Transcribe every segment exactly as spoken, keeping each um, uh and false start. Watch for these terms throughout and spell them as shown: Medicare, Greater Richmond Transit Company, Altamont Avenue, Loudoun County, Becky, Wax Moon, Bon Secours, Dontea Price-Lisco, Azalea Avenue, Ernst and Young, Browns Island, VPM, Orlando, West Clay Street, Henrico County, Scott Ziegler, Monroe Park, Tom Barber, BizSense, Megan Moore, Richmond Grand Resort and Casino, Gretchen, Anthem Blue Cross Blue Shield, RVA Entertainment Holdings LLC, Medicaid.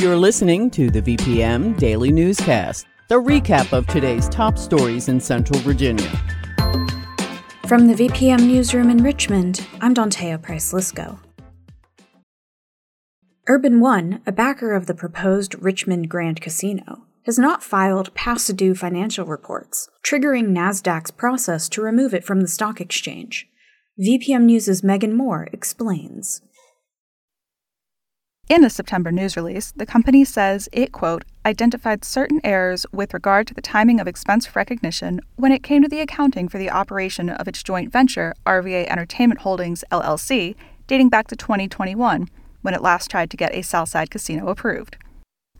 You're listening to the V P M Daily Newscast, the recap of today's top stories in Central Virginia. From the V P M Newsroom in Richmond, I'm Dontea Price-Lisco. Urban One, a backer of the proposed Richmond Grand Casino, has not filed past-due financial reports, triggering NASDAQ's process to remove it from the stock exchange. V P M News' Megan Moore explains. In a September news release, the company says it, quote, identified certain errors with regard to the timing of expense recognition when it came to the accounting for the operation of its joint venture, R V A Entertainment Holdings L L C, dating back to twenty twenty-one, when it last tried to get a Southside casino approved.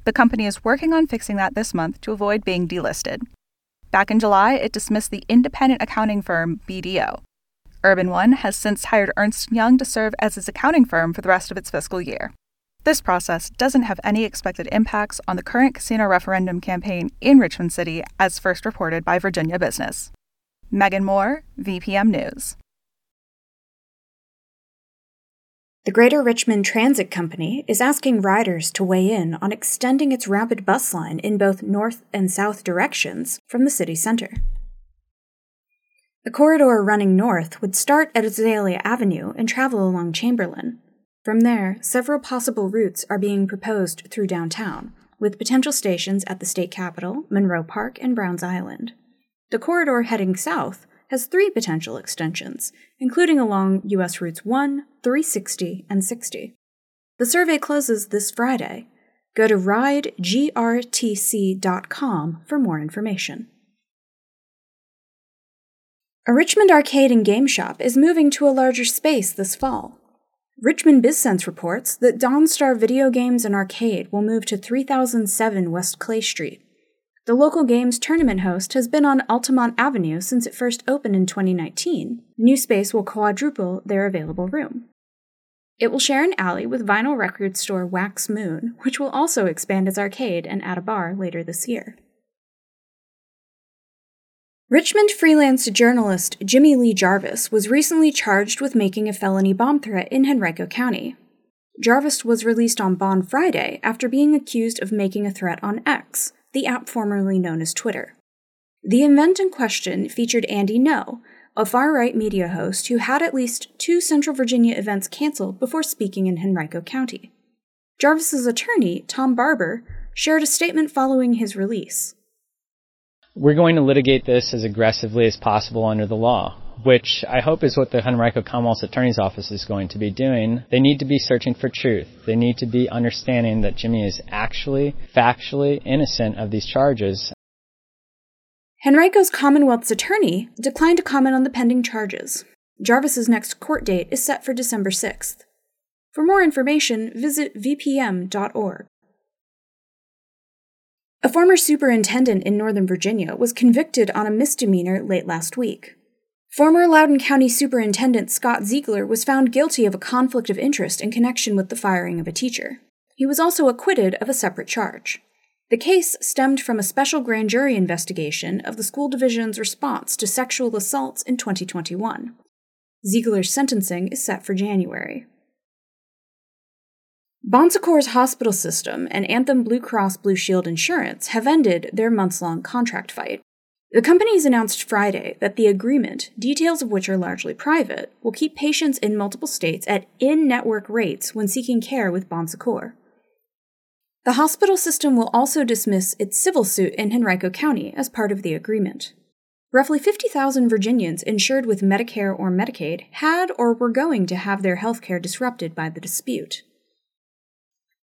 The company is working on fixing that this month to avoid being delisted. Back in July, it dismissed the independent accounting firm B D O. Urban One has since hired Ernst and Young to serve as its accounting firm for the rest of its fiscal year. This process doesn't have any expected impacts on the current casino referendum campaign in Richmond City, as first reported by Virginia Business. Megan Moore, V P M News. The Greater Richmond Transit Company is asking riders to weigh in on extending its rapid bus line in both north and south directions from the city center. The corridor running north would start at Azalea Avenue and travel along Chamberlain. From there, several possible routes are being proposed through downtown, with potential stations at the state capitol, Monroe Park, and Browns Island. The corridor heading south has three potential extensions, including along U S Routes one, three sixty, and sixty. The survey closes this Friday. Go to ride G R T C dot com for more information. A Richmond arcade and game shop is moving to a larger space this fall. Richmond BizSense reports that Dawnstar Video Games and Arcade will move to three thousand seven West Clay Street. The local games tournament host has been on Altamont Avenue since it first opened in twenty nineteen. New space will quadruple their available room. It will share an alley with vinyl record store Wax Moon, which will also expand its arcade and add a bar later this year. Richmond freelance journalist Jimmy Lee Jarvis was recently charged with making a felony bomb threat in Henrico County. Jarvis was released on bond Friday after being accused of making a threat on X, the app formerly known as Twitter. The event in question featured Andy Ngo, a far-right media host who had at least two Central Virginia events canceled before speaking in Henrico County. Jarvis's attorney, Tom Barber, shared a statement following his release. We're going to litigate this as aggressively as possible under the law, which I hope is what the Henrico Commonwealth's Attorney's Office is going to be doing. They need to be searching for truth. They need to be understanding that Jimmy is actually, factually innocent of these charges. Henrico's Commonwealth's attorney declined to comment on the pending charges. Jarvis's next court date is set for December sixth. For more information, visit v p m dot org. A former superintendent in Northern Virginia was convicted on a misdemeanor late last week. Former Loudoun County Superintendent Scott Ziegler was found guilty of a conflict of interest in connection with the firing of a teacher. He was also acquitted of a separate charge. The case stemmed from a special grand jury investigation of the school division's response to sexual assaults in twenty twenty-one. Ziegler's sentencing is set for January. Bon Secours Hospital System and Anthem Blue Cross Blue Shield Insurance have ended their months-long contract fight. The companies announced Friday that the agreement, details of which are largely private, will keep patients in multiple states at in-network rates when seeking care with Bon Secours. The hospital system will also dismiss its civil suit in Henrico County as part of the agreement. Roughly fifty thousand Virginians insured with Medicare or Medicaid had or were going to have their health care disrupted by the dispute.